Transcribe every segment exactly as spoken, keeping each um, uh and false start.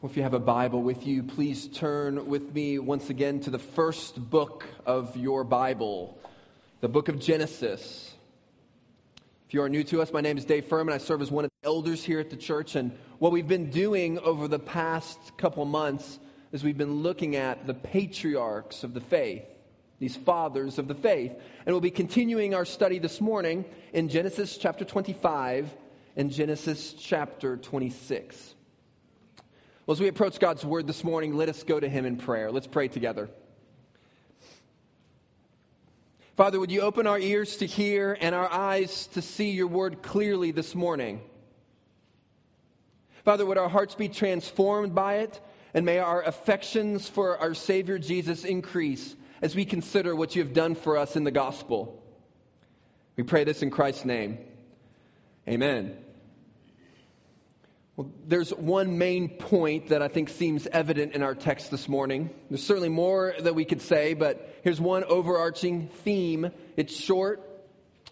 Well, if you have a Bible with you, please turn with me once again to the first book of your Bible, the book of Genesis. If you are new to us, my name is Dave Furman. I serve as one of the elders here at the church. And what we've been doing over the past couple months is we've been looking at the patriarchs of the faith, these fathers of the faith. And we'll be continuing our study this morning in Genesis chapter twenty-five and Genesis chapter twenty-six. Well, as we approach God's word this morning, let us go to him in prayer. Let's pray together. Father, would you open our ears to hear and our eyes to see your word clearly this morning? Father, would our hearts be transformed by it, and may our affections for our Savior Jesus increase as we consider what you have done for us in the gospel. We pray this in Christ's name. Amen. Well, there's one main point that I think seems evident in our text this morning. There's certainly more that we could say, but here's one overarching theme. It's short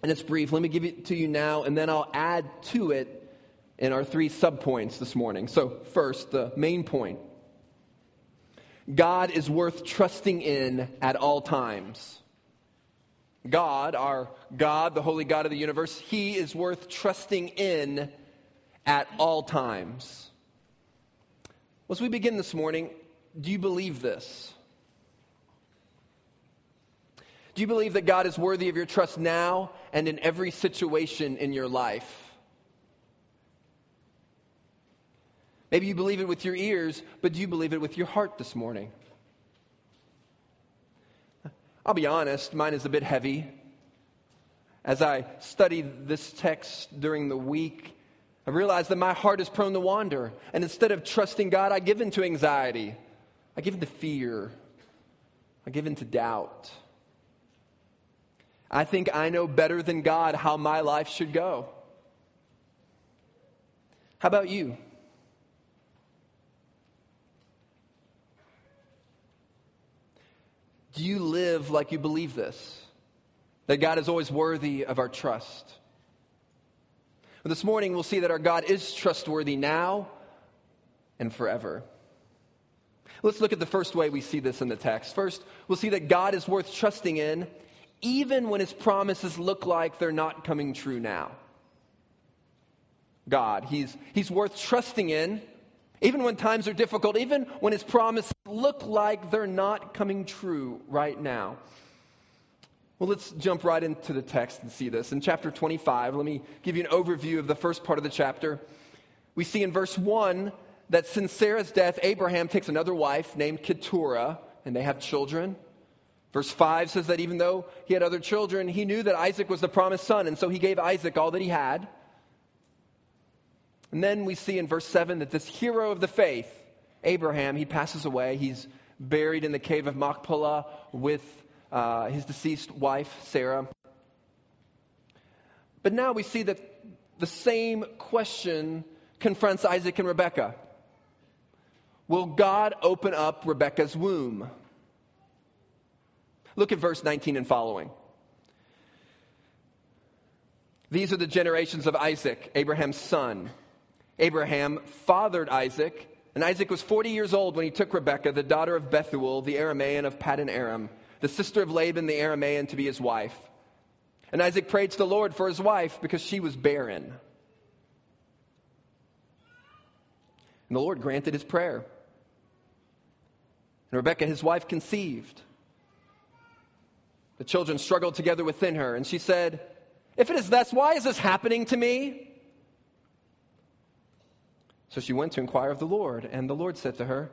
and it's brief. Let me give it to you now, and then I'll add to it in our three subpoints this morning. So first, the main point. God is worth trusting in at all times. God, our God, the holy God of the universe, he is worth trusting in at all times. As we begin this morning, do you believe this? Do you believe that God is worthy of your trust now and in every situation in your life? Maybe you believe it with your ears, but do you believe it with your heart this morning? I'll be honest, mine is a bit heavy. As I studied this text during the week, I realize that my heart is prone to wander. And instead of trusting God, I give in to anxiety. I give in to fear. I give in to doubt. I think I know better than God how my life should go. How about you? Do you live like you believe this? That God is always worthy of our trust? This morning, we'll see that our God is trustworthy now and forever. Let's look at the first way we see this in the text. First, we'll see that God is worth trusting in, even when his promises look like they're not coming true now. God, he's, he's worth trusting in, even when times are difficult, even when his promises look like they're not coming true right now. Well, let's jump right into the text and see this. In chapter twenty-five, let me give you an overview of the first part of the chapter. We see in verse one that since Sarah's death, Abraham takes another wife named Keturah, and they have children. Verse five says that even though he had other children, he knew that Isaac was the promised son, and so he gave Isaac all that he had. And then we see in verse seven that this hero of the faith, Abraham, he passes away. He's buried in the cave of Machpelah with Uh, his deceased wife, Sarah. But now we see that the same question confronts Isaac and Rebekah. Will God open up Rebekah's womb? Look at verse nineteen and following. These are the generations of Isaac, Abraham's son. Abraham fathered Isaac, and Isaac was forty years old when he took Rebekah, the daughter of Bethuel, the Aramaean of Paddan Aram, the sister of Laban, the Aramaean, to be his wife. And Isaac prayed to the Lord for his wife because she was barren. And the Lord granted his prayer. And Rebekah, his wife, conceived. The children struggled together within her. And she said, "If it is thus, why is this happening to me?" So she went to inquire of the Lord. And the Lord said to her,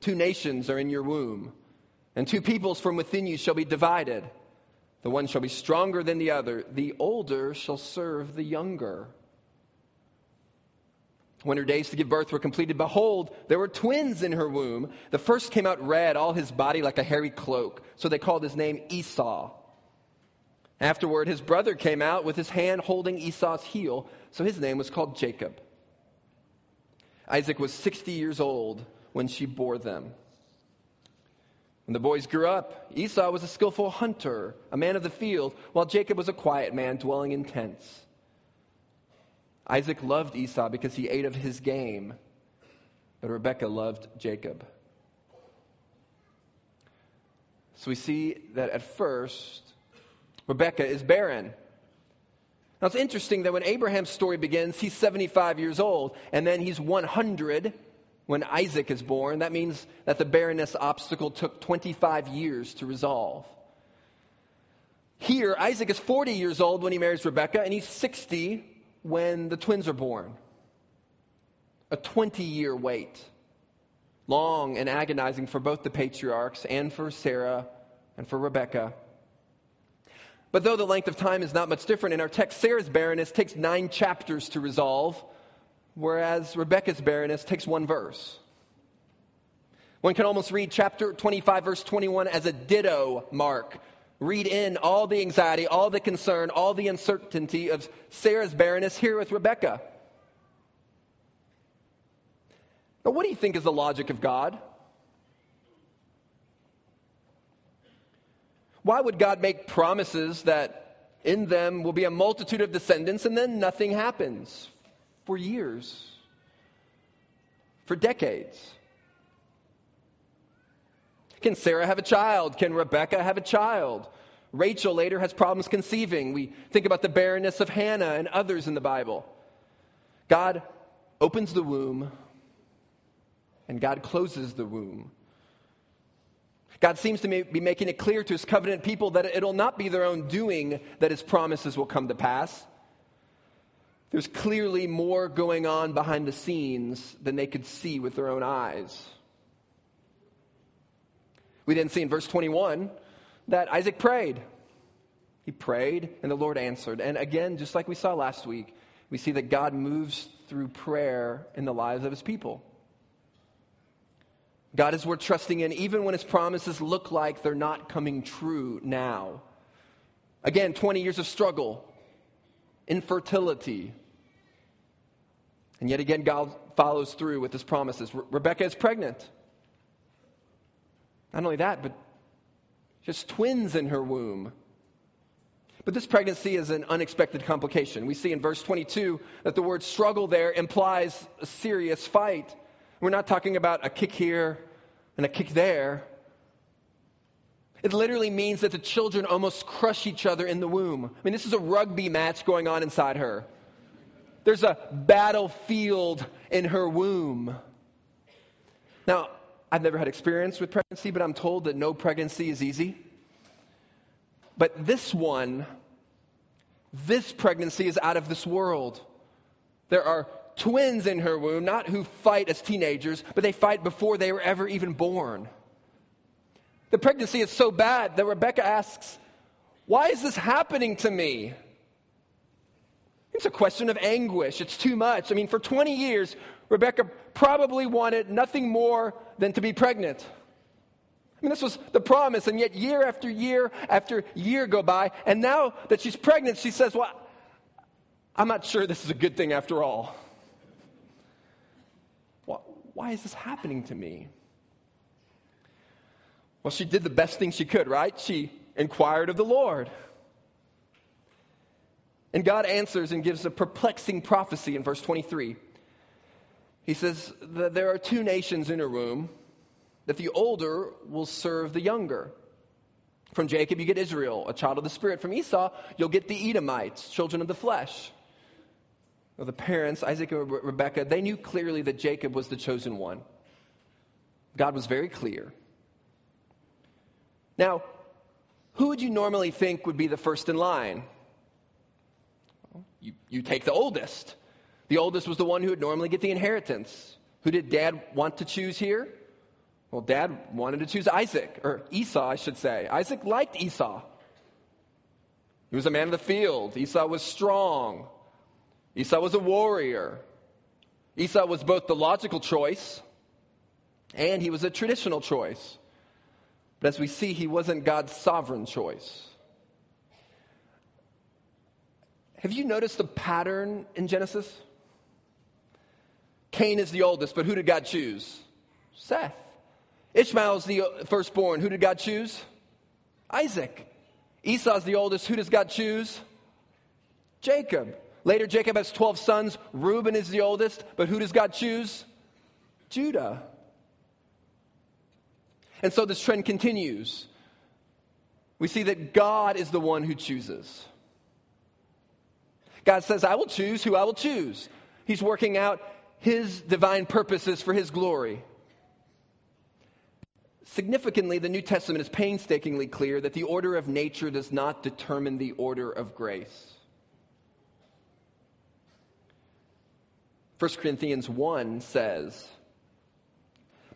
"Two nations are in your womb. And two peoples from within you shall be divided. The one shall be stronger than the other. The older shall serve the younger." When her days to give birth were completed, behold, there were twins in her womb. The first came out red, all his body like a hairy cloak. So they called his name Esau. Afterward, his brother came out with his hand holding Esau's heel. So his name was called Jacob. Isaac was sixty years old when she bore them. When the boys grew up, Esau was a skillful hunter, a man of the field, while Jacob was a quiet man dwelling in tents. Isaac loved Esau because he ate of his game. that Rebekah loved Jacob. So we see that at first, Rebekah is barren. Now it's interesting that when Abraham's story begins, he's seventy-five years old, and then he's one hundred when Isaac is born. That means that the barrenness obstacle took twenty-five years to resolve. Here, Isaac is forty years old when he marries Rebekah, and he's sixty when the twins are born. A twenty-year wait, long and agonizing for both the patriarchs and for Sarah and for Rebekah. But though the length of time is not much different, in our text, Sarah's barrenness takes nine chapters to resolve, whereas Rebekah's barrenness takes one verse. One can almost read chapter twenty-five, verse twenty-one as a ditto mark. Read in all the anxiety, all the concern, all the uncertainty of Sarah's barrenness here with Rebekah. Now, what do you think is the logic of God? Why would God make promises that in them will be a multitude of descendants and then nothing happens for years, for decades? Can Sarah have a child? Can Rebekah have a child? Rachel later has problems conceiving. We think about the barrenness of Hannah and others in the Bible. God opens the womb and God closes the womb. God seems to be making it clear to his covenant people that it'll not be their own doing that his promises will come to pass. There's clearly more going on behind the scenes than they could see with their own eyes. We then see in verse twenty-one that Isaac prayed. He prayed and the Lord answered. And again, just like we saw last week, we see that God moves through prayer in the lives of his people. God is worth trusting in even when his promises look like they're not coming true now. Again, twenty years of struggle, infertility. And yet again, God follows through with his promises. Re- Rebekah is pregnant. Not only that, but just twins in her womb. But this pregnancy is an unexpected complication. We see in verse twenty-two that the word struggle there implies a serious fight. We're not talking about a kick here and a kick there. It literally means that the children almost crush each other in the womb. I mean, this is a rugby match going on inside her. There's a battlefield in her womb. Now, I've never had experience with pregnancy, but I'm told that no pregnancy is easy. But this one, this pregnancy is out of this world. There are twins in her womb, not who fight as teenagers, but they fight before they were ever even born. The pregnancy is so bad that Rebekah asks, "Why is this happening to me?" It's a question of anguish. It's too much. I mean, for twenty years, Rebekah probably wanted nothing more than to be pregnant. I mean, this was the promise, and yet year after year after year go by, and now that she's pregnant, she says, "Well, I'm not sure this is a good thing after all. Why is this happening to me?" Well, she did the best thing she could, right? She inquired of the Lord. And God answers and gives a perplexing prophecy in verse twenty-three. He says that there are two nations in her womb, that the older will serve the younger. From Jacob, you get Israel, a child of the Spirit. From Esau, you'll get the Edomites, children of the flesh. Well, the parents, Isaac and Re- Rebekah, they knew clearly that Jacob was the chosen one. God was very clear. Now, who would you normally think would be the first in line? Well, you, you take the oldest. The oldest was the one who would normally get the inheritance. Who did Dad want to choose here? Well, Dad wanted to choose Isaac, or Esau, I should say. Isaac liked Esau. He was a man of the field. Esau was strong. Esau was a warrior. Esau was both the logical choice and he was a traditional choice. But as we see, he wasn't God's sovereign choice. Have you noticed the pattern in Genesis? Cain is the oldest, but who did God choose? Seth. Ishmael is the firstborn. Who did God choose? Isaac. Esau is the oldest. Who does God choose? Jacob. Later, Jacob has twelve sons. Reuben is the oldest, but who does God choose? Judah. And so this trend continues. We see that God is the one who chooses. God says, I will choose who I will choose. He's working out his divine purposes for his glory. Significantly, the New Testament is painstakingly clear that the order of nature does not determine the order of grace. First Corinthians one says,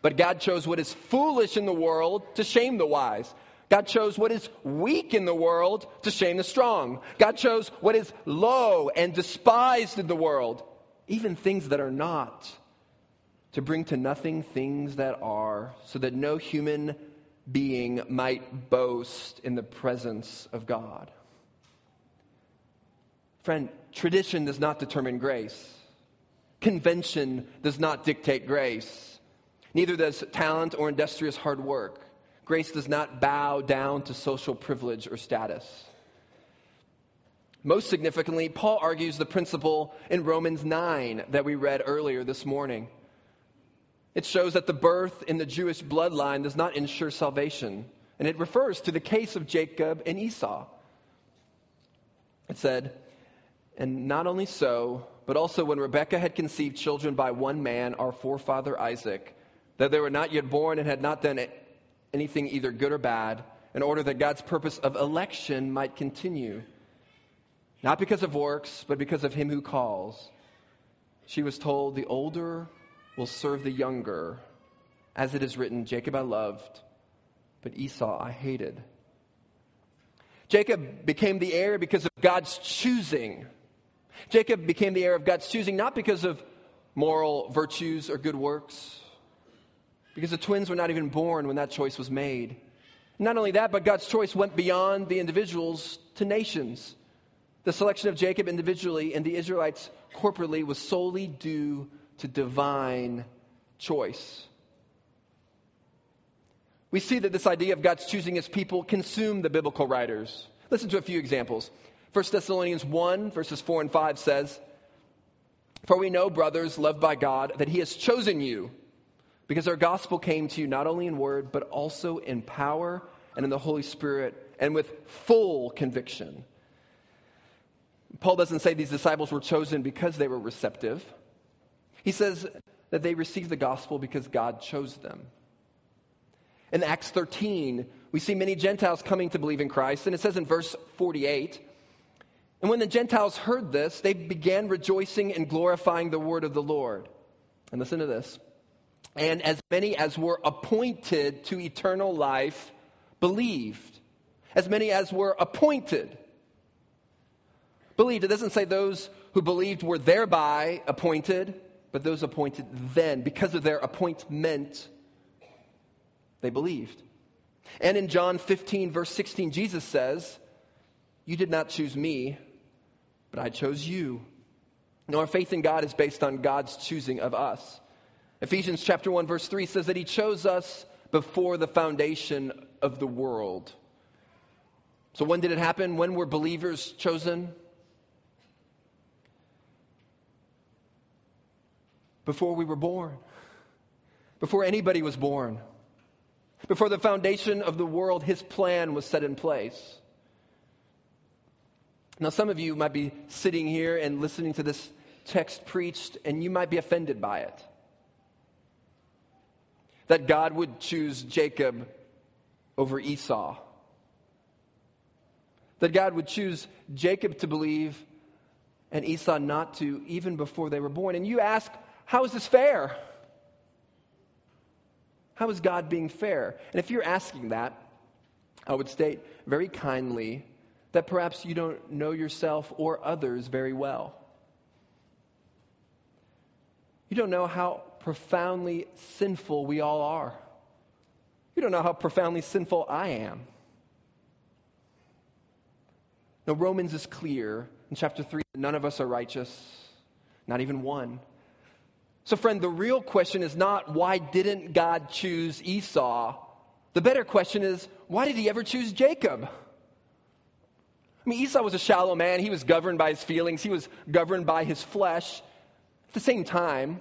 but God chose what is foolish in the world to shame the wise. God chose what is weak in the world to shame the strong. God chose what is low and despised in the world, even things that are not, to bring to nothing things that are, so that no human being might boast in the presence of God. Friend, tradition does not determine grace. Convention does not dictate grace. Neither does talent or industrious hard work. Grace does not bow down to social privilege or status. Most significantly, Paul argues the principle in Romans nine that we read earlier this morning. It shows that the birth in the Jewish bloodline does not ensure salvation. And it refers to the case of Jacob and Esau. It said, and not only so, but also when Rebekah had conceived children by one man, our forefather Isaac, that they were not yet born and had not done anything either good or bad, in order that God's purpose of election might continue. Not because of works, but because of him who calls. She was told, the older will serve the younger. As it is written, Jacob I loved, but Esau I hated. Jacob became the heir because of God's choosing. Jacob became the heir of God's choosing, not because of moral virtues or good works, because the twins were not even born when that choice was made. Not only that, but God's choice went beyond the individuals to nations. The selection of Jacob individually and the Israelites corporately was solely due to divine choice. We see that this idea of God's choosing his people consumed the biblical writers. Listen to a few examples. First Thessalonians one, verses four and five says, for we know, brothers, loved by God, that he has chosen you, because our gospel came to you not only in word, but also in power and in the Holy Spirit, and with full conviction. Paul doesn't say these disciples were chosen because they were receptive. He says that they received the gospel because God chose them. In Acts thirteen, we see many Gentiles coming to believe in Christ. And it says in verse forty-eight, and when the Gentiles heard this, they began rejoicing and glorifying the word of the Lord. And listen to this. And as many as were appointed to eternal life believed. As many as were appointed believed. It doesn't say those who believed were thereby appointed, but those appointed then, because of their appointment, they believed. And in John fifteen, verse sixteen, Jesus says, you did not choose me, but I chose you. Now our faith in God is based on God's choosing of us. Ephesians chapter one, verse three says that he chose us before the foundation of the world. So when did it happen? When were believers chosen? Before we were born, before anybody was born, before the foundation of the world, his plan was set in place. Now, some of you might be sitting here and listening to this text preached, and you might be offended by it. That God would choose Jacob over Esau. That God would choose Jacob to believe and Esau not to, even before they were born. And you ask, how is this fair? How is God being fair? And if you're asking that, I would state very kindly that perhaps you don't know yourself or others very well. You don't know how profoundly sinful we all are. You don't know how profoundly sinful I am. Now, Romans is clear in chapter three that none of us are righteous, not even one. So friend, the real question is not why didn't God choose Esau? The better question is, why did he ever choose Jacob? I mean, Esau was a shallow man. He was governed by his feelings. He was governed by his flesh. At the same time,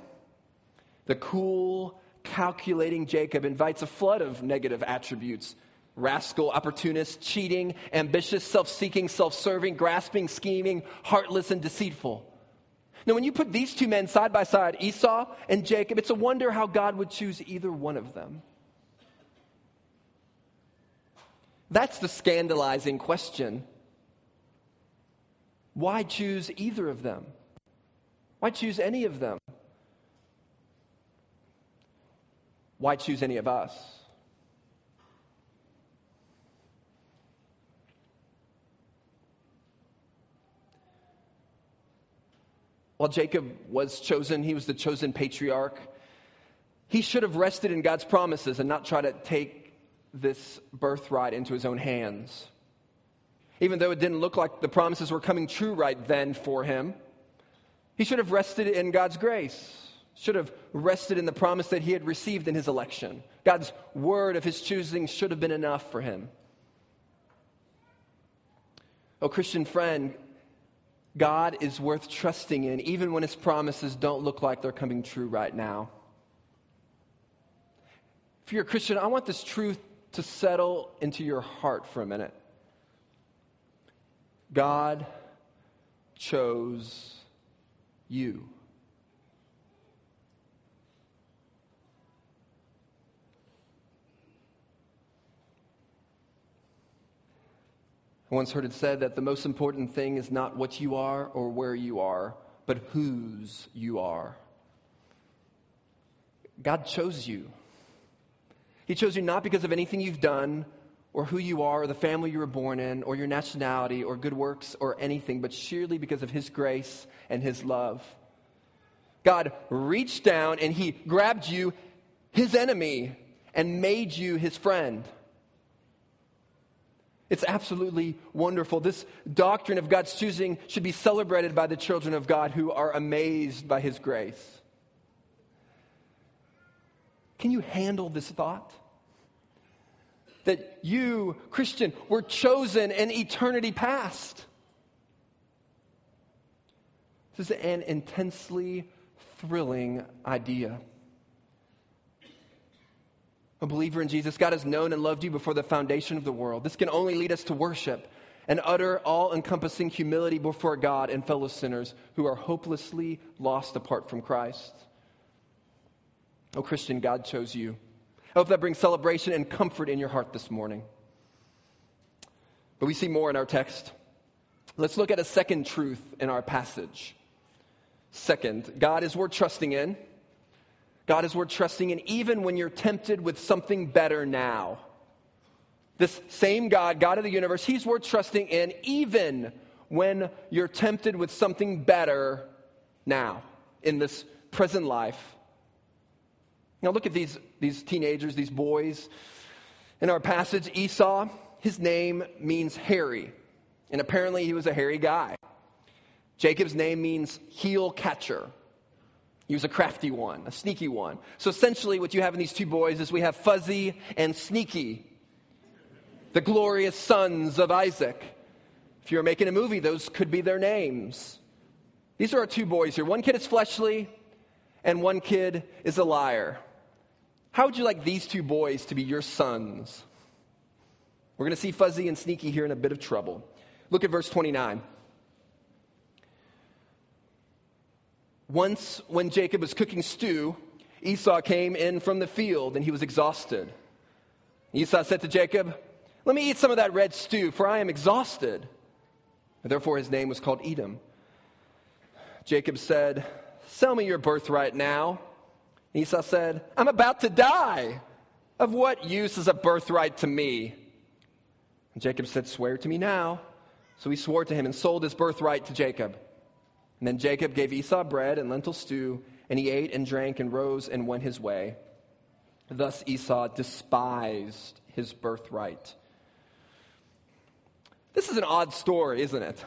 The cool, calculating Jacob invites a flood of negative attributes: rascal, opportunist, cheating, ambitious, self-seeking, self-serving, grasping, scheming, heartless, and deceitful. Now, when you put these two men side by side, Esau and Jacob, it's a wonder how God would choose either one of them. That's the scandalizing question. Why choose either of them? Why choose any of them? Why choose any of us? While Jacob was chosen, he was the chosen patriarch. He should have rested in God's promises and not try to take this birthright into his own hands. Even though it didn't look like the promises were coming true right then for him, he should have rested in God's grace, should have rested in the promise that he had received in his election. God's word of his choosing should have been enough for him. Oh, Christian friend, God is worth trusting in, even when his promises don't look like they're coming true right now. If you're a Christian, I want this truth to settle into your heart for a minute. God chose you. I once heard it said that the most important thing is not what you are or where you are, but whose you are. God chose you. He chose you not because of anything you've done, or who you are, or the family you were born in, or your nationality, or good works, or anything, but sheerly because of his grace and his love. God reached down and he grabbed you, his enemy, and made you his friend. It's absolutely wonderful. This doctrine of God's choosing should be celebrated by the children of God who are amazed by his grace. Can you handle this thought? That you, Christian, were chosen in eternity past. This is an intensely thrilling idea. A believer in Jesus, God has known and loved you before the foundation of the world. This can only lead us to worship and utter all-encompassing humility before God and fellow sinners who are hopelessly lost apart from Christ. Oh, Christian, God chose you. I hope that brings celebration and comfort in your heart this morning. But we see more in our text. Let's look at a second truth in our passage. Second, God is worth trusting in. God is worth trusting in even when you're tempted with something better now. This same God, God of the universe, he's worth trusting in even when you're tempted with something better now in this present life. Now look at these, these teenagers, these boys. In our passage, Esau, his name means hairy. And apparently he was a hairy guy. Jacob's name means heel catcher. He was a crafty one, a sneaky one. So essentially what you have in these two boys is we have fuzzy and sneaky, the glorious sons of Isaac. If you were making a movie, those could be their names. These are our two boys here. One kid is fleshly and one kid is a liar. How would you like these two boys to be your sons? We're going to see fuzzy and sneaky here in a bit of trouble. Look at verse twenty-nine. Once when Jacob was cooking stew, Esau came in from the field and he was exhausted. Esau said to Jacob, "Let me eat some of that red stew, for I am exhausted." And therefore his name was called Edom. Jacob said, "Sell me your birthright now." Esau said, "I'm about to die. Of what use is a birthright to me?" And Jacob said, "Swear to me now." So he swore to him and sold his birthright to Jacob. And then Jacob gave Esau bread and lentil stew, and he ate and drank and rose and went his way. Thus Esau despised his birthright. This is an odd story, isn't it?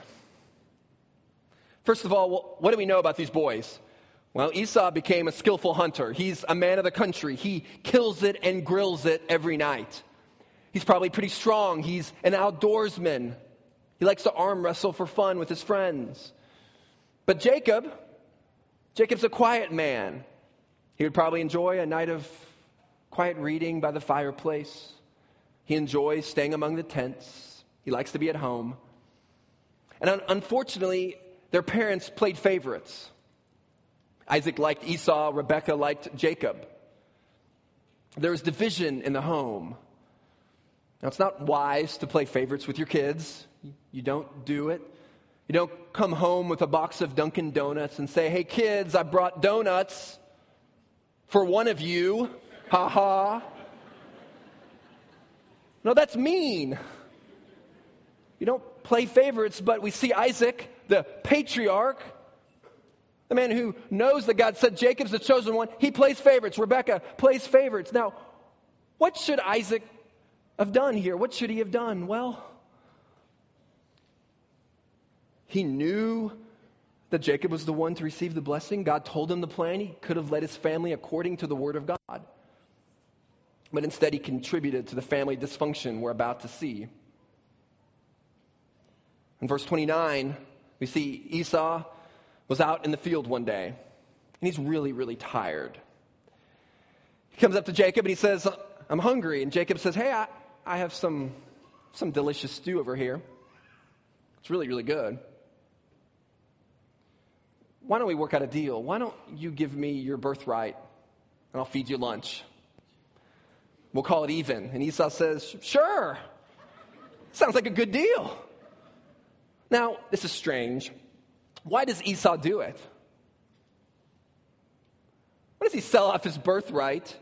First of all, what do we know about these boys? Well, Esau became a skillful hunter. He's a man of the country. He kills it and grills it every night. He's probably pretty strong. He's an outdoorsman. He likes to arm wrestle for fun with his friends. But Jacob, Jacob's a quiet man. He would probably enjoy a night of quiet reading by the fireplace. He enjoys staying among the tents. He likes to be at home. And un- unfortunately, their parents played favorites. Isaac liked Esau, Rebekah liked Jacob. There was division in the home. Now, it's not wise to play favorites with your kids. You don't do it. You don't come home with a box of Dunkin' Donuts and say, "Hey, kids, I brought donuts for one of you. Ha ha." No, that's mean. You don't play favorites, but we see Isaac, the patriarch, the man who knows that God said Jacob's the chosen one, he plays favorites. Rebekah plays favorites. Now, what should Isaac have done here? What should he have done? Well, he knew that Jacob was the one to receive the blessing. God told him the plan. He could have led his family according to the word of God. But instead, he contributed to the family dysfunction we're about to see. In verse twenty-nine, we see Esau was out in the field one day, and he's really, really tired. He comes up to Jacob and he says, "I'm hungry." And Jacob says, "Hey, I, I have some, some delicious stew over here. It's really, really good. Why don't we work out a deal? Why don't you give me your birthright, and I'll feed you lunch? We'll call it even." And Esau says, "Sure. Sounds like a good deal." Now, this is strange. Why does Esau do it? Why does he sell off his birthright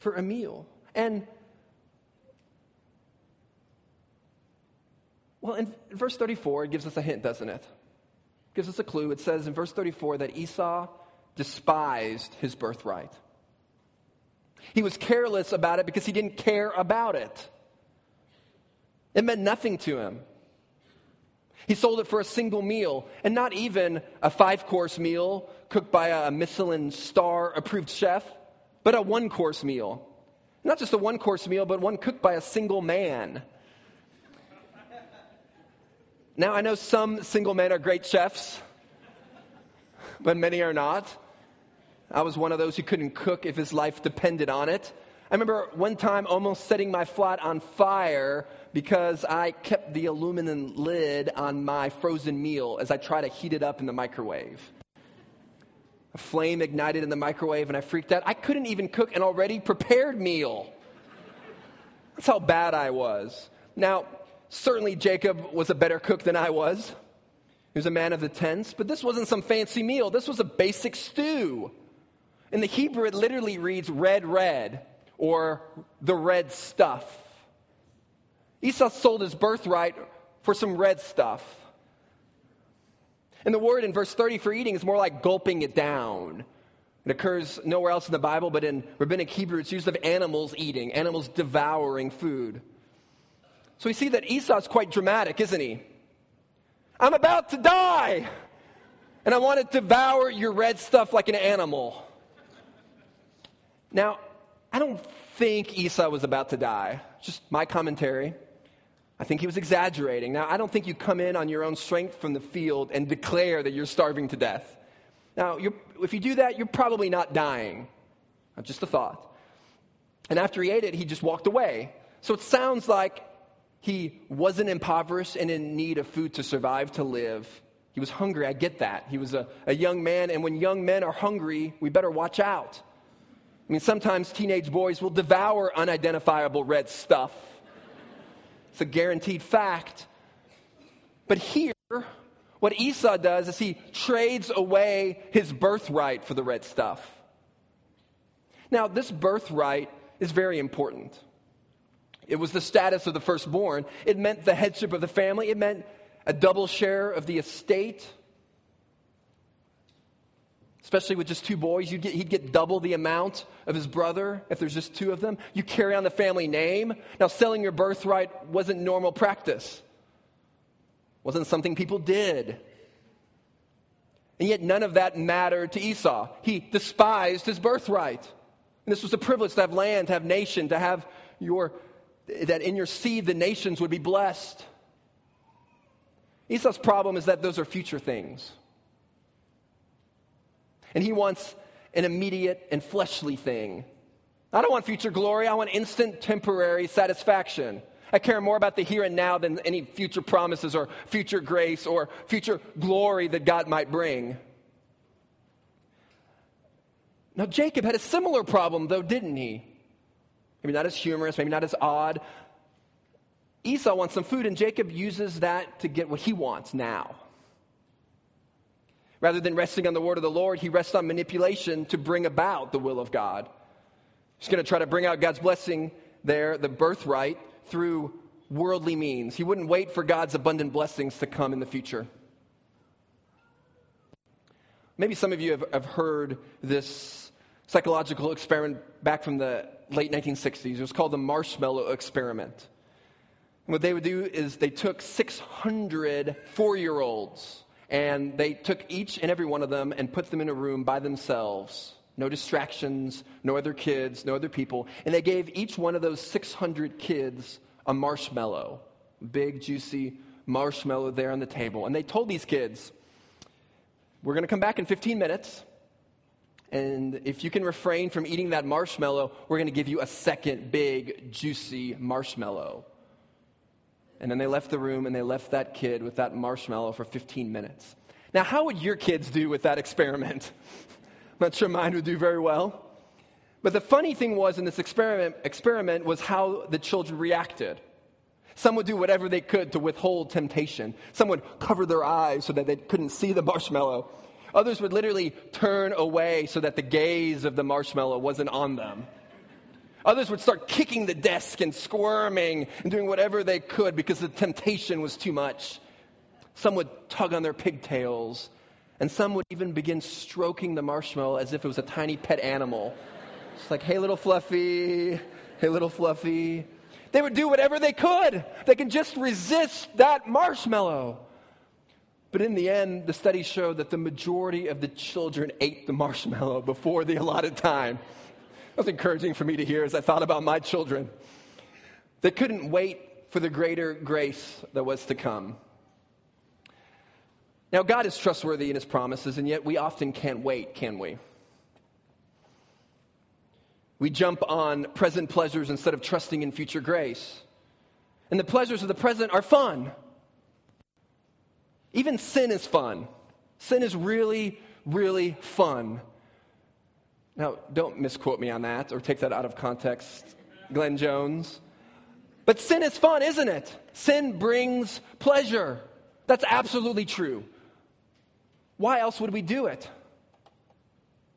for a meal? And, well, in verse thirty-four, it gives us a hint, doesn't it? It gives us a clue. It says in verse thirty-four that Esau despised his birthright. He was careless about it because he didn't care about it. It meant nothing to him. He sold it for a single meal, and not even a five-course meal cooked by a Michelin star-approved chef, but a one-course meal. Not just a one-course meal, but one cooked by a single man. Now, I know some single men are great chefs, but many are not. I was one of those who couldn't cook if his life depended on it. I remember one time almost setting my flat on fire because I kept the aluminum lid on my frozen meal as I tried to heat it up in the microwave. A flame ignited in the microwave and I freaked out. I couldn't even cook an already prepared meal. That's how bad I was. Now, certainly Jacob was a better cook than I was. He was a man of the tents, but this wasn't some fancy meal. This was a basic stew. In the Hebrew, it literally reads red, red. Or the red stuff. Esau sold his birthright for some red stuff. And the word in verse thirty for eating is more like gulping it down. It occurs nowhere else in the Bible, but in rabbinic Hebrew, it's used of animals eating, animals devouring food. So we see that Esau's quite dramatic, isn't he? "I'm about to die, and I want to devour your red stuff like an animal." Now, I don't think Esau was about to die. Just my commentary. I think he was exaggerating. Now, I don't think you come in on your own strength from the field and declare that you're starving to death. Now, you're, if you do that, you're probably not dying. Just a thought. And after he ate it, he just walked away. So it sounds like he wasn't impoverished and in need of food to survive, to live. He was hungry. I get that. He was a, a young man, and when young men are hungry, we better watch out. I mean, sometimes teenage boys will devour unidentifiable red stuff. It's a guaranteed fact. But here, what Esau does is he trades away his birthright for the red stuff. Now, this birthright is very important. It was the status of the firstborn. It meant the headship of the family. It meant a double share of the estate. Especially with just two boys, you'd get, he'd get double the amount of his brother if there's just two of them. You carry on the family name. Now, selling your birthright wasn't normal practice. Wasn't something people did. And yet none of that mattered to Esau. He despised his birthright. And this was a privilege to have land, to have nation, to have your, that in your seed the nations would be blessed. Esau's problem is that those are future things. And he wants an immediate and fleshly thing. I don't want future glory. I want instant, temporary satisfaction. I care more about the here and now than any future promises or future grace or future glory that God might bring. Now, Jacob had a similar problem, though, didn't he? Maybe not as humorous, maybe not as odd. Esau wants some food, and Jacob uses that to get what he wants now. Rather than resting on the word of the Lord, he rests on manipulation to bring about the will of God. He's going to try to bring out God's blessing there, the birthright, through worldly means. He wouldn't wait for God's abundant blessings to come in the future. Maybe some of you have, have heard this psychological experiment back from the late nineteen sixties. It was called the marshmallow experiment. And what they would do is they took six hundred four-year-olds, and they took each and every one of them and put them in a room by themselves. No distractions, no other kids, no other people. And they gave each one of those six hundred kids a marshmallow, big, juicy marshmallow there on the table. And they told these kids, we're going to come back in fifteen minutes, and if you can refrain from eating that marshmallow, we're going to give you a second big, juicy marshmallow. And then they left the room, and they left that kid with that marshmallow for fifteen minutes. Now, how would your kids do with that experiment? I'm not sure mine would do very well. But the funny thing was in this experiment, experiment was how the children reacted. Some would do whatever they could to withhold temptation. Some would cover their eyes so that they couldn't see the marshmallow. Others would literally turn away so that the gaze of the marshmallow wasn't on them. Others would start kicking the desk and squirming and doing whatever they could because the temptation was too much. Some would tug on their pigtails, and some would even begin stroking the marshmallow as if it was a tiny pet animal. It's like, hey, little Fluffy, hey, little Fluffy. They would do whatever they could. They could just resist that marshmallow. But in the end, the study showed that the majority of the children ate the marshmallow before the allotted time. That was encouraging for me to hear as I thought about my children. They couldn't wait for the greater grace that was to come. Now, God is trustworthy in his promises, and yet we often can't wait, can we? We jump on present pleasures instead of trusting in future grace. And the pleasures of the present are fun. Even sin is fun. Sin is really, really fun. Now, don't misquote me on that or take that out of context, Glenn Jones. But sin is fun, isn't it? Sin brings pleasure. That's absolutely true. Why else would we do it?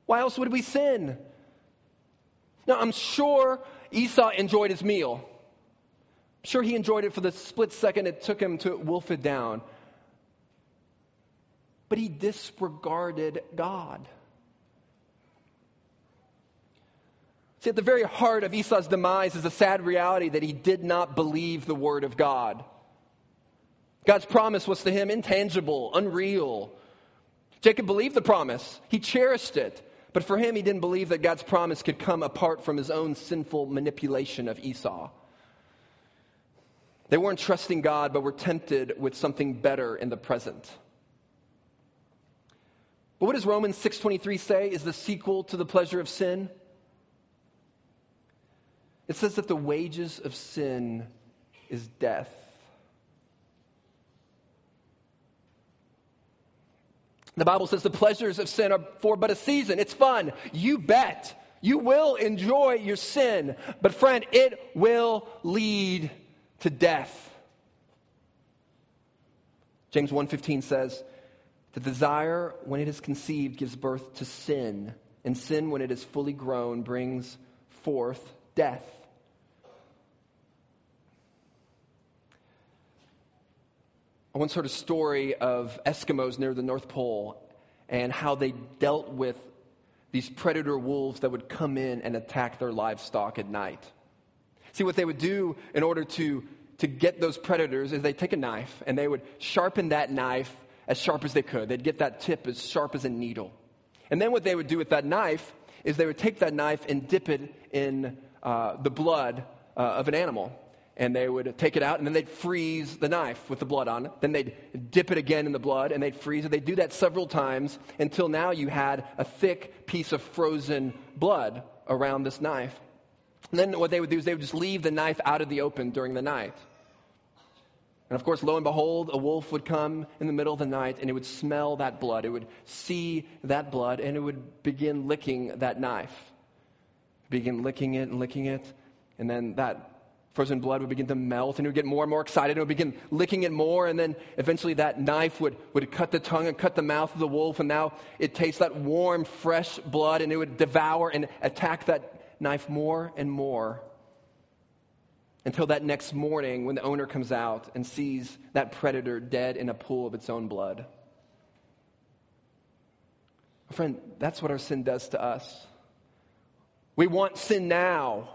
Why else would we sin? Now, I'm sure Esau enjoyed his meal. I'm sure he enjoyed it for the split second it took him to wolf it down. But he disregarded God. See, at the very heart of Esau's demise is the sad reality that he did not believe the word of God. God's promise was to him intangible, unreal. Jacob believed the promise. He cherished it. But for him, he didn't believe that God's promise could come apart from his own sinful manipulation of Esau. They weren't trusting God, but were tempted with something better in the present. But what does Romans six twenty-three say is the sequel to the pleasure of sin? It says that the wages of sin is death. The Bible says the pleasures of sin are for but a season. It's fun. You bet. You will enjoy your sin. But friend, it will lead to death. James one fifteen says, the desire, when it is conceived, gives birth to sin. And sin, when it is fully grown, brings forth death. I once heard a story of Eskimos near the North Pole and how they dealt with these predator wolves that would come in and attack their livestock at night. See, what they would do in order to, to get those predators is they'd take a knife and they would sharpen that knife as sharp as they could. They'd get that tip as sharp as a needle. And then what they would do with that knife is they would take that knife and dip it in uh, the blood uh, of an animal. and they would take it out, and then they'd freeze the knife with the blood on it. Then they'd dip it again in the blood, and they'd freeze it. They'd do that several times until now you had a thick piece of frozen blood around this knife. And then what they would do is they would just leave the knife out of the open during the night. And of course, lo and behold, a wolf would come in the middle of the night, and it would smell that blood. It would see that blood, and it would begin licking that knife. Begin licking it and licking it, and then that frozen blood would begin to melt, and it would get more and more excited, and it would begin licking it more, and then eventually that knife would, would cut the tongue and cut the mouth of the wolf, and now it tastes that warm, fresh blood, and it would devour and attack that knife more and more until that next morning when the owner comes out and sees that predator dead in a pool of its own blood. Friend, that's what our sin does to us. We want sin now,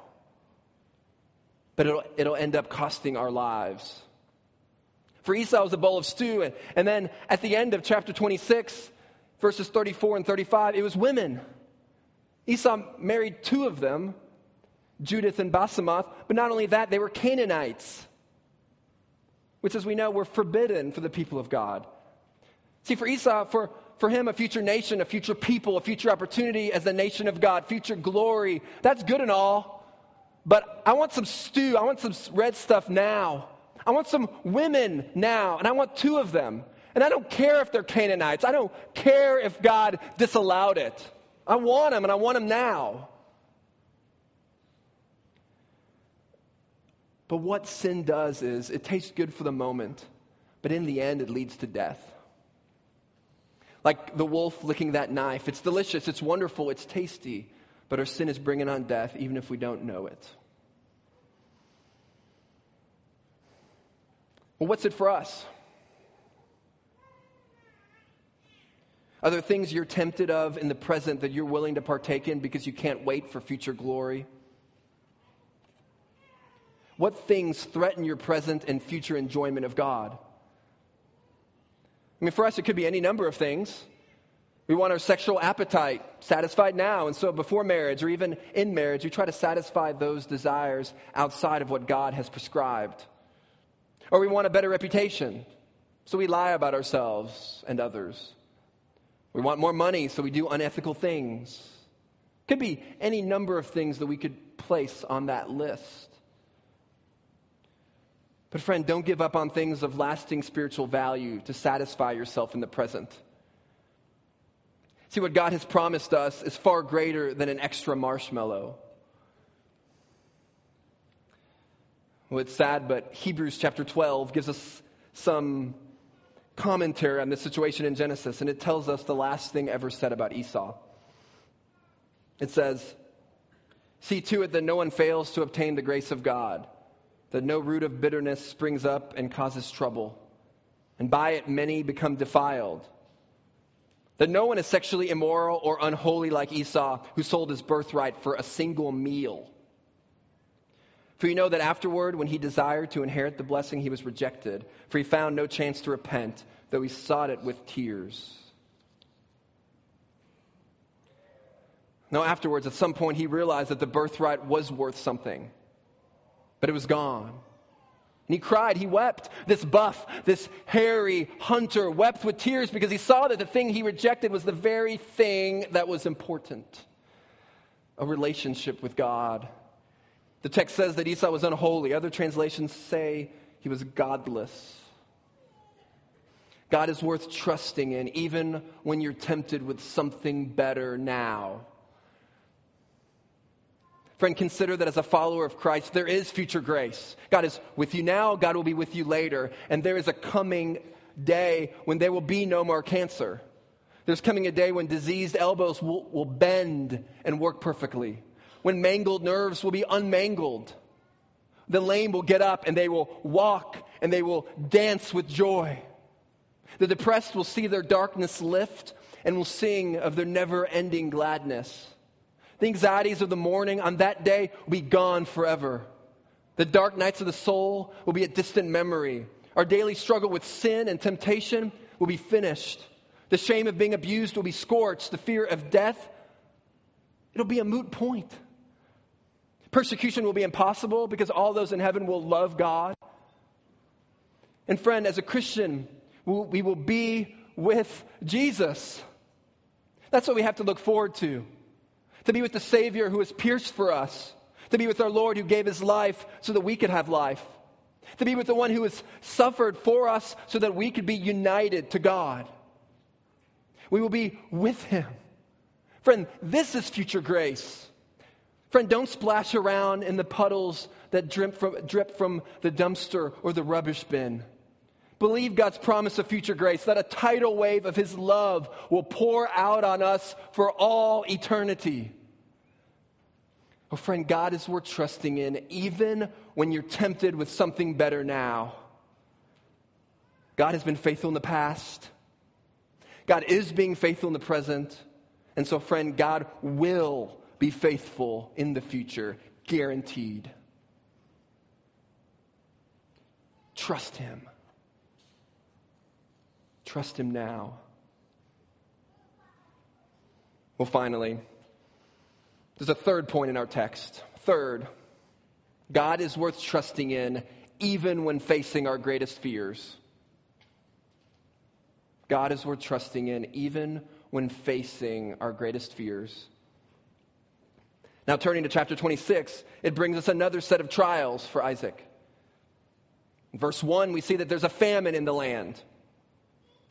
but it'll, it'll end up costing our lives. For Esau, it was a bowl of stew, and, and then at the end of chapter twenty-six, verses thirty-four and thirty-five, it was women. Esau married two of them, Judith and Basemath, but not only that, they were Canaanites, which, as we know, were forbidden for the people of God. See, for Esau, for, for him, a future nation, a future people, a future opportunity as the nation of God, future glory, that's good and all, but I want some stew, I want some red stuff now. I want some women now, and I want two of them. And I don't care if they're Canaanites. I don't care if God disallowed it. I want him, and I want him now. But what sin does is it tastes good for the moment, but in the end it leads to death. Like the wolf licking that knife. It's delicious, it's wonderful, it's tasty, but our sin is bringing on death even if we don't know it. Well, what's it for us? Are there things you're tempted of in the present that you're willing to partake in because you can't wait for future glory? What things threaten your present and future enjoyment of God? I mean, for us, it could be any number of things. We want our sexual appetite satisfied now, and so before marriage or even in marriage, we try to satisfy those desires outside of what God has prescribed. Or we want a better reputation, so we lie about ourselves and others. We want more money, so we do unethical things. Could be any number of things that we could place on that list. But friend, don't give up on things of lasting spiritual value to satisfy yourself in the present. See, what God has promised us is far greater than an extra marshmallow. Well, it's sad, but Hebrews chapter twelve gives us some commentary on the situation in Genesis, and it tells us the last thing ever said about Esau. It says, "See to it that no one fails to obtain the grace of God, that no root of bitterness springs up and causes trouble, and by it many become defiled. That no one is sexually immoral or unholy like Esau, who sold his birthright for a single meal. For you know that afterward, when he desired to inherit the blessing, he was rejected, for he found no chance to repent, though he sought it with tears." Now afterwards, at some point, he realized that the birthright was worth something, but it was gone. And he cried, he wept. This buff, this hairy hunter wept with tears because he saw that the thing he rejected was the very thing that was important, a relationship with God. The text says that Esau was unholy. Other translations say he was godless. God is worth trusting in, even when you're tempted with something better now. Friend, consider that as a follower of Christ, there is future grace. God is with you now. God will be with you later. And there is a coming day when there will be no more cancer. There's coming a day when diseased elbows will, will bend and work perfectly, when mangled nerves will be unmangled. The lame will get up and they will walk and they will dance with joy. The depressed will see their darkness lift and will sing of their never-ending gladness. The anxieties of the morning on that day will be gone forever. The dark nights of the soul will be a distant memory. Our daily struggle with sin and temptation will be finished. The shame of being abused will be scorched. The fear of death, it'll be a moot point. Persecution will be impossible because all those in heaven will love God. And friend, as a Christian, we will be with Jesus. That's what we have to look forward to. To be with the Savior who was pierced for us. To be with our Lord who gave his life so that we could have life. To be with the one who has suffered for us so that we could be united to God. We will be with him. Friend, this is future grace. Friend, don't splash around in the puddles that drip from, drip from the dumpster or the rubbish bin. Believe God's promise of future grace, that a tidal wave of his love will pour out on us for all eternity. Oh, friend, God is worth trusting in, even when you're tempted with something better now. God has been faithful in the past. God is being faithful in the present. And so, friend, God will be faithful in the future, guaranteed. Trust him. Trust him now. Well, finally, there's a third point in our text. Third, God is worth trusting in even when facing our greatest fears. God is worth trusting in even when facing our greatest fears. Now, turning to chapter twenty-six, it brings us another set of trials for Isaac. In verse one, we see that there's a famine in the land.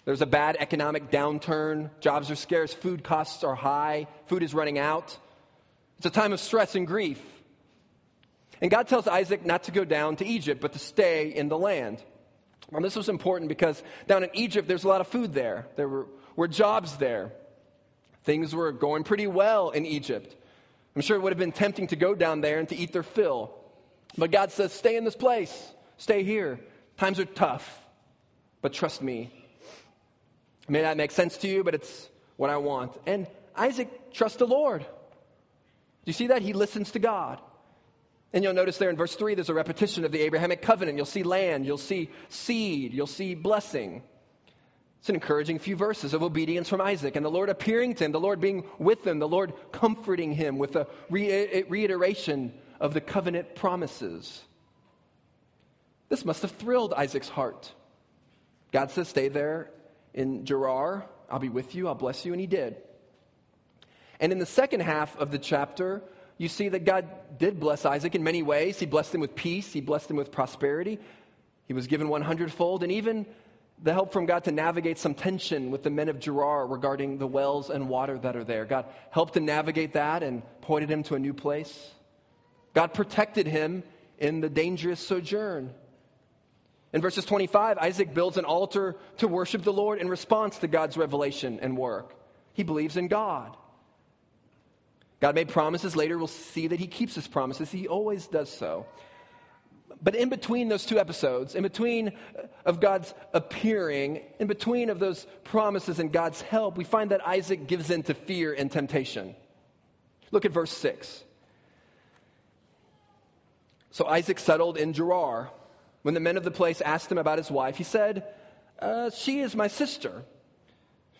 There's a bad economic downturn. Jobs are scarce. Food costs are high. Food is running out. It's a time of stress and grief. And God tells Isaac not to go down to Egypt, but to stay in the land. Well, this was important because down in Egypt, there's a lot of food there. There were, were jobs there. Things were going pretty well in Egypt. I'm sure it would have been tempting to go down there and to eat their fill. But God says, stay in this place. Stay here. Times are tough, but trust me. It may not make sense to you, but it's what I want. And Isaac trusts the Lord. Do you see that? He listens to God. And you'll notice there in verse three, there's a repetition of the Abrahamic covenant. You'll see land. You'll see seed. You'll see blessing. It's an encouraging few verses of obedience from Isaac, and the Lord appearing to him, the Lord being with him, the Lord comforting him with a re- reiteration of the covenant promises. This must have thrilled Isaac's heart. God says, stay there in Gerar. I'll be with you. I'll bless you. And he did. And in the second half of the chapter, you see that God did bless Isaac in many ways. He blessed him with peace. He blessed him with prosperity. He was given one hundredfold, and even the help from God to navigate some tension with the men of Gerar regarding the wells and water that are there. God helped him navigate that and pointed him to a new place. God protected him in the dangerous sojourn. In verses twenty-five, Isaac builds an altar to worship the Lord in response to God's revelation and work. He believes in God. God made promises. Later, we'll see that he keeps his promises. He always does so. But in between those two episodes, in between of God's appearing, in between of those promises and God's help, we find that Isaac gives in to fear and temptation. Look at verse six. So Isaac settled in Gerar. When the men of the place asked him about his wife, he said, uh, she is my sister.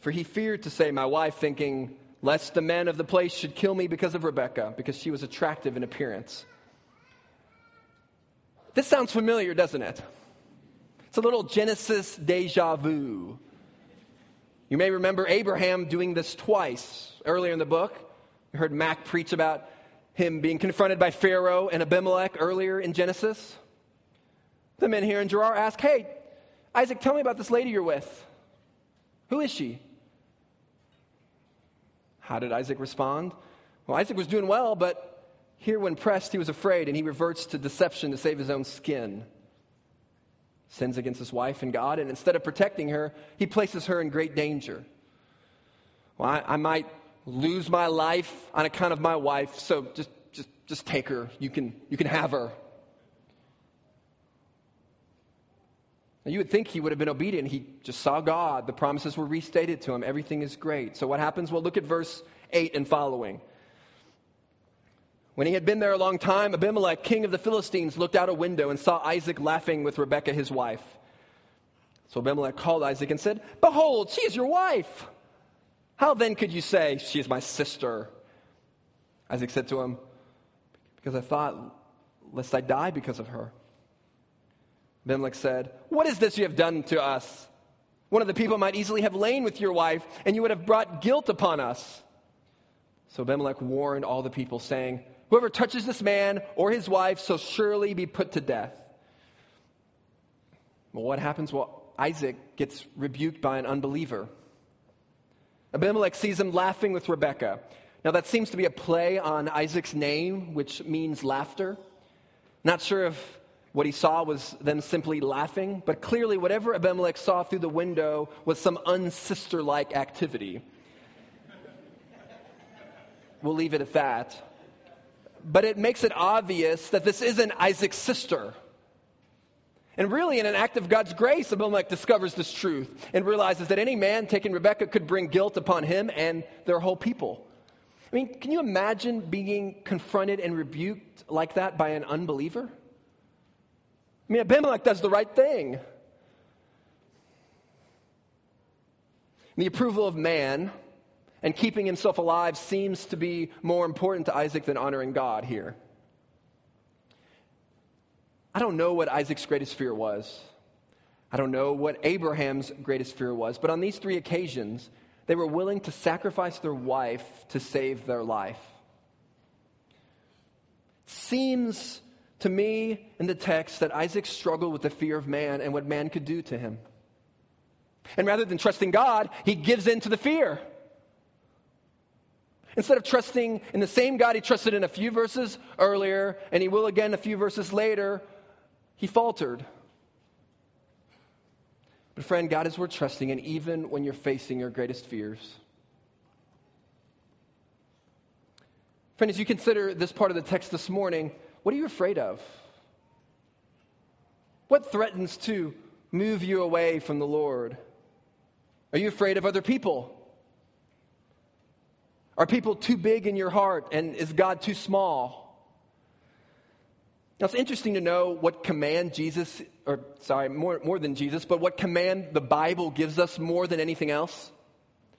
For he feared to say my wife, thinking, lest the men of the place should kill me because of Rebekah, because she was attractive in appearance. This sounds familiar, doesn't it? It's a little Genesis deja vu. You may remember Abraham doing this twice. Earlier in the book, you heard Mac preach about him being confronted by Pharaoh and Abimelech earlier in Genesis. The men here in Gerar ask, hey, Isaac, tell me about this lady you're with. Who is she? How did Isaac respond? Well, Isaac was doing well, but here, when pressed, he was afraid, and he reverts to deception to save his own skin. Sins against his wife and God, and instead of protecting her, he places her in great danger. Well, I, I might lose my life on account of my wife, so just, just, just take her. You can, you can have her. Now, you would think he would have been obedient. He just saw God. The promises were restated to him. Everything is great. So what happens? Well, look at verse eight and following. When he had been there a long time, Abimelech, king of the Philistines, looked out a window and saw Isaac laughing with Rebekah, his wife. So Abimelech called Isaac and said, behold, she is your wife. How then could you say, she is my sister? Isaac said to him, because I thought, lest I die because of her. Abimelech said, what is this you have done to us? One of the people might easily have lain with your wife, and you would have brought guilt upon us. So Abimelech warned all the people, saying, whoever touches this man or his wife shall surely be put to death. Well, what happens? Well, Isaac gets rebuked by an unbeliever. Abimelech sees him laughing with Rebekah. Now, that seems to be a play on Isaac's name, which means laughter. Not sure if what he saw was them simply laughing, but clearly whatever Abimelech saw through the window was some unsister-like activity. We'll leave it at that. But it makes it obvious that this isn't Isaac's sister. And really, in an act of God's grace, Abimelech discovers this truth and realizes that any man taking Rebekah could bring guilt upon him and their whole people. I mean, can you imagine being confronted and rebuked like that by an unbeliever? I mean, Abimelech does the right thing. The approval of man and keeping himself alive seems to be more important to Isaac than honoring God here. I don't know what Isaac's greatest fear was. I don't know what Abraham's greatest fear was. But on these three occasions, they were willing to sacrifice their wife to save their life. Seems to me in the text that Isaac struggled with the fear of man and what man could do to him. And rather than trusting God, he gives in to the fear. Instead of trusting in the same God he trusted in a few verses earlier, and he will again a few verses later, he faltered. But friend, God is worth trusting in even when you're facing your greatest fears. Friend, as you consider this part of the text this morning, what are you afraid of? What threatens to move you away from the Lord? Are you afraid of other people? Are people too big in your heart, and is God too small? Now, it's interesting to know what command Jesus, or sorry, more, more than Jesus, but what command the Bible gives us more than anything else.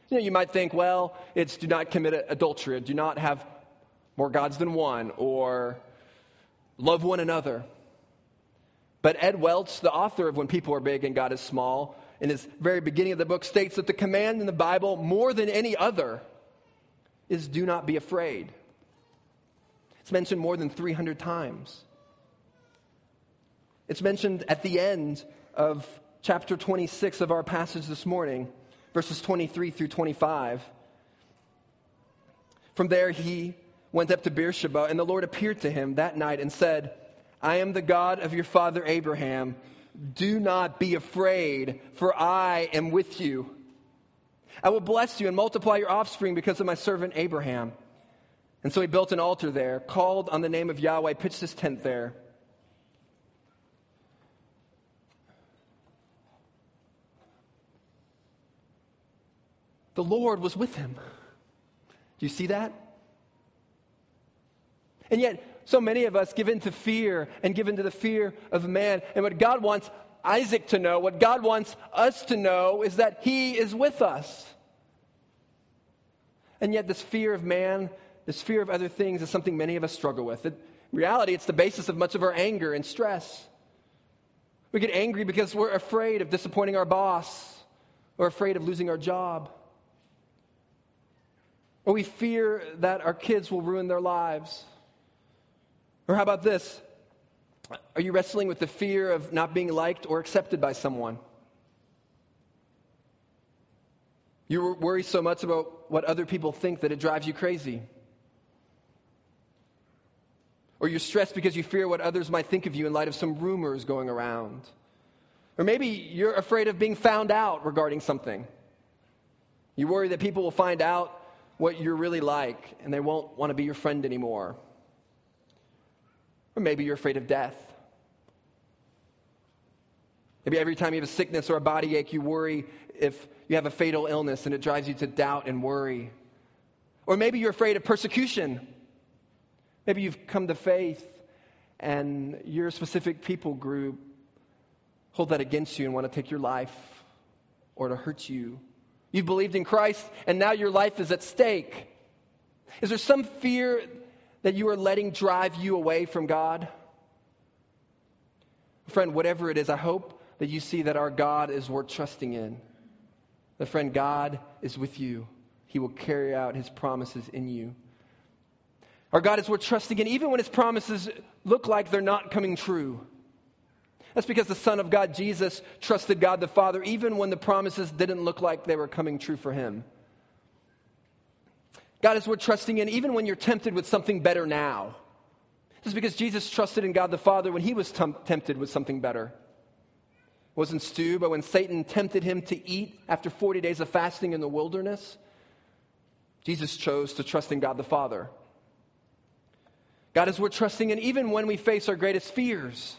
You know, you might think, well, it's do not commit adultery, do not have more gods than one, or love one another. But Ed Welch, the author of When People Are Big and God is Small, in his very beginning of the book states that the command in the Bible more than any other is do not be afraid. It's mentioned more than three hundred times. It's mentioned at the end of chapter twenty-six of our passage this morning, verses twenty-three through twenty-five. From there he went up to Beersheba, and the Lord appeared to him that night and said, I am the God of your father Abraham. Do not be afraid, for I am with you. I will bless you and multiply your offspring because of my servant Abraham. And so he built an altar there, called on the name of Yahweh, pitched his tent there. The Lord was with him. Do you see that? And yet, so many of us give in to fear and give in to the fear of man. And what God wants Isaac to know, what God wants us to know, is that he is with us. And yet this fear of man, this fear of other things is something many of us struggle with. In reality, it's the basis of much of our anger and stress. We get angry because we're afraid of disappointing our boss, or afraid of losing our job. Or we fear that our kids will ruin their lives. Or how about this? Are you wrestling with the fear of not being liked or accepted by someone? You worry so much about what other people think that it drives you crazy. Or you're stressed because you fear what others might think of you in light of some rumors going around. Or maybe you're afraid of being found out regarding something. You worry that people will find out what you're really like, and they won't want to be your friend anymore. Or maybe you're afraid of death. Maybe every time you have a sickness or a body ache, you worry if you have a fatal illness, and it drives you to doubt and worry. Or maybe you're afraid of persecution. Maybe you've come to faith, and your specific people group hold that against you and want to take your life or to hurt you. You've believed in Christ, and now your life is at stake. Is there some fear that you are letting drive you away from God? Friend, whatever it is, I hope that you see that our God is worth trusting in. That, friend, God is with you. He will carry out his promises in you. Our God is worth trusting in even when his promises look like they're not coming true. That's because the Son of God, Jesus, trusted God the Father even when the promises didn't look like they were coming true for him. God is worth trusting in even when you're tempted with something better now. This is because Jesus trusted in God the Father when he was t- tempted with something better. It wasn't stew, but when Satan tempted him to eat after forty days of fasting in the wilderness, Jesus chose to trust in God the Father. God is worth trusting in even when we face our greatest fears.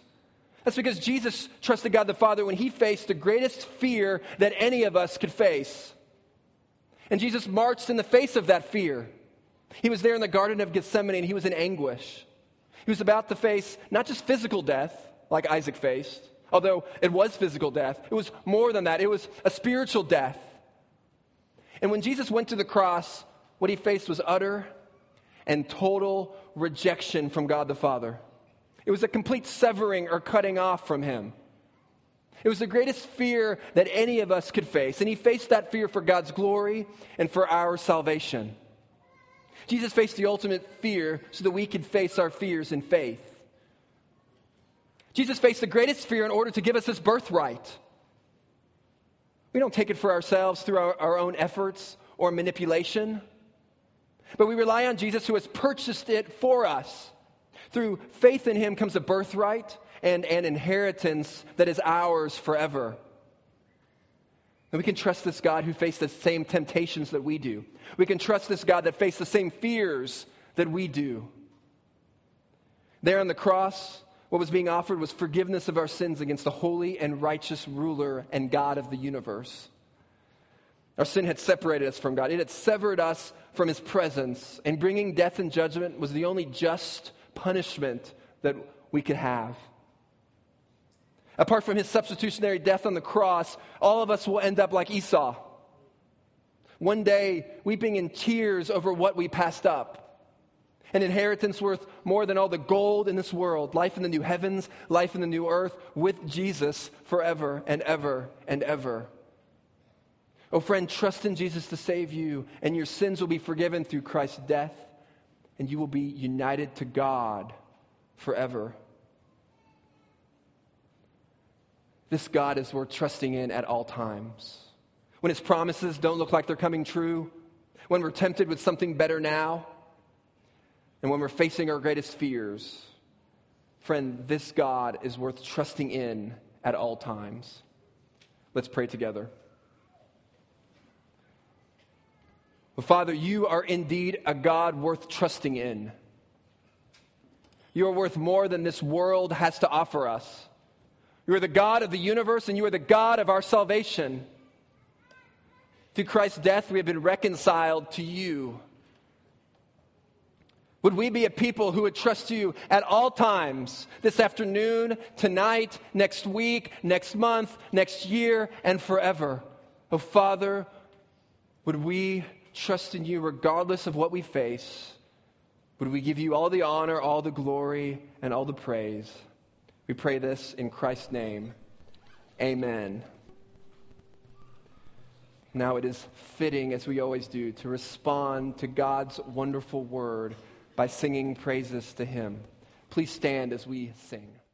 That's because Jesus trusted God the Father when he faced the greatest fear that any of us could face. And Jesus marched in the face of that fear. He was there in the Garden of Gethsemane and he was in anguish. He was about to face not just physical death like Isaac faced, although it was physical death. It was more than that. It was a spiritual death. And when Jesus went to the cross, what he faced was utter and total rejection from God the Father. It was a complete severing or cutting off from him. It was the greatest fear that any of us could face. And he faced that fear for God's glory and for our salvation. Jesus faced the ultimate fear so that we could face our fears in faith. Jesus faced the greatest fear in order to give us his birthright. We don't take it for ourselves through our, our own efforts or manipulation, but we rely on Jesus who has purchased it for us. Through faith in him comes a birthright and an inheritance that is ours forever. And we can trust this God who faced the same temptations that we do. We can trust this God that faced the same fears that we do. There on the cross, what was being offered was forgiveness of our sins against the holy and righteous ruler and God of the universe. Our sin had separated us from God. It had severed us from his presence. And bringing death and judgment was the only just punishment that we could have. Apart from his substitutionary death on the cross, all of us will end up like Esau. One day, weeping in tears over what we passed up. An inheritance worth more than all the gold in this world. Life in the new heavens, life in the new earth, with Jesus forever and ever and ever. Oh friend, trust in Jesus to save you, and your sins will be forgiven through Christ's death, and you will be united to God forever. This God is worth trusting in at all times. When his promises don't look like they're coming true, when we're tempted with something better now, and when we're facing our greatest fears, friend, this God is worth trusting in at all times. Let's pray together. Well, Father, you are indeed a God worth trusting in. You are worth more than this world has to offer us. You are the God of the universe, and you are the God of our salvation. Through Christ's death, we have been reconciled to you. Would we be a people who would trust you at all times, this afternoon, tonight, next week, next month, next year, and forever? Oh, Father, would we trust in you regardless of what we face? Would we give you all the honor, all the glory, and all the praise? We pray this in Christ's name. Amen. Now it is fitting, as we always do, to respond to God's wonderful word by singing praises to him. Please stand as we sing.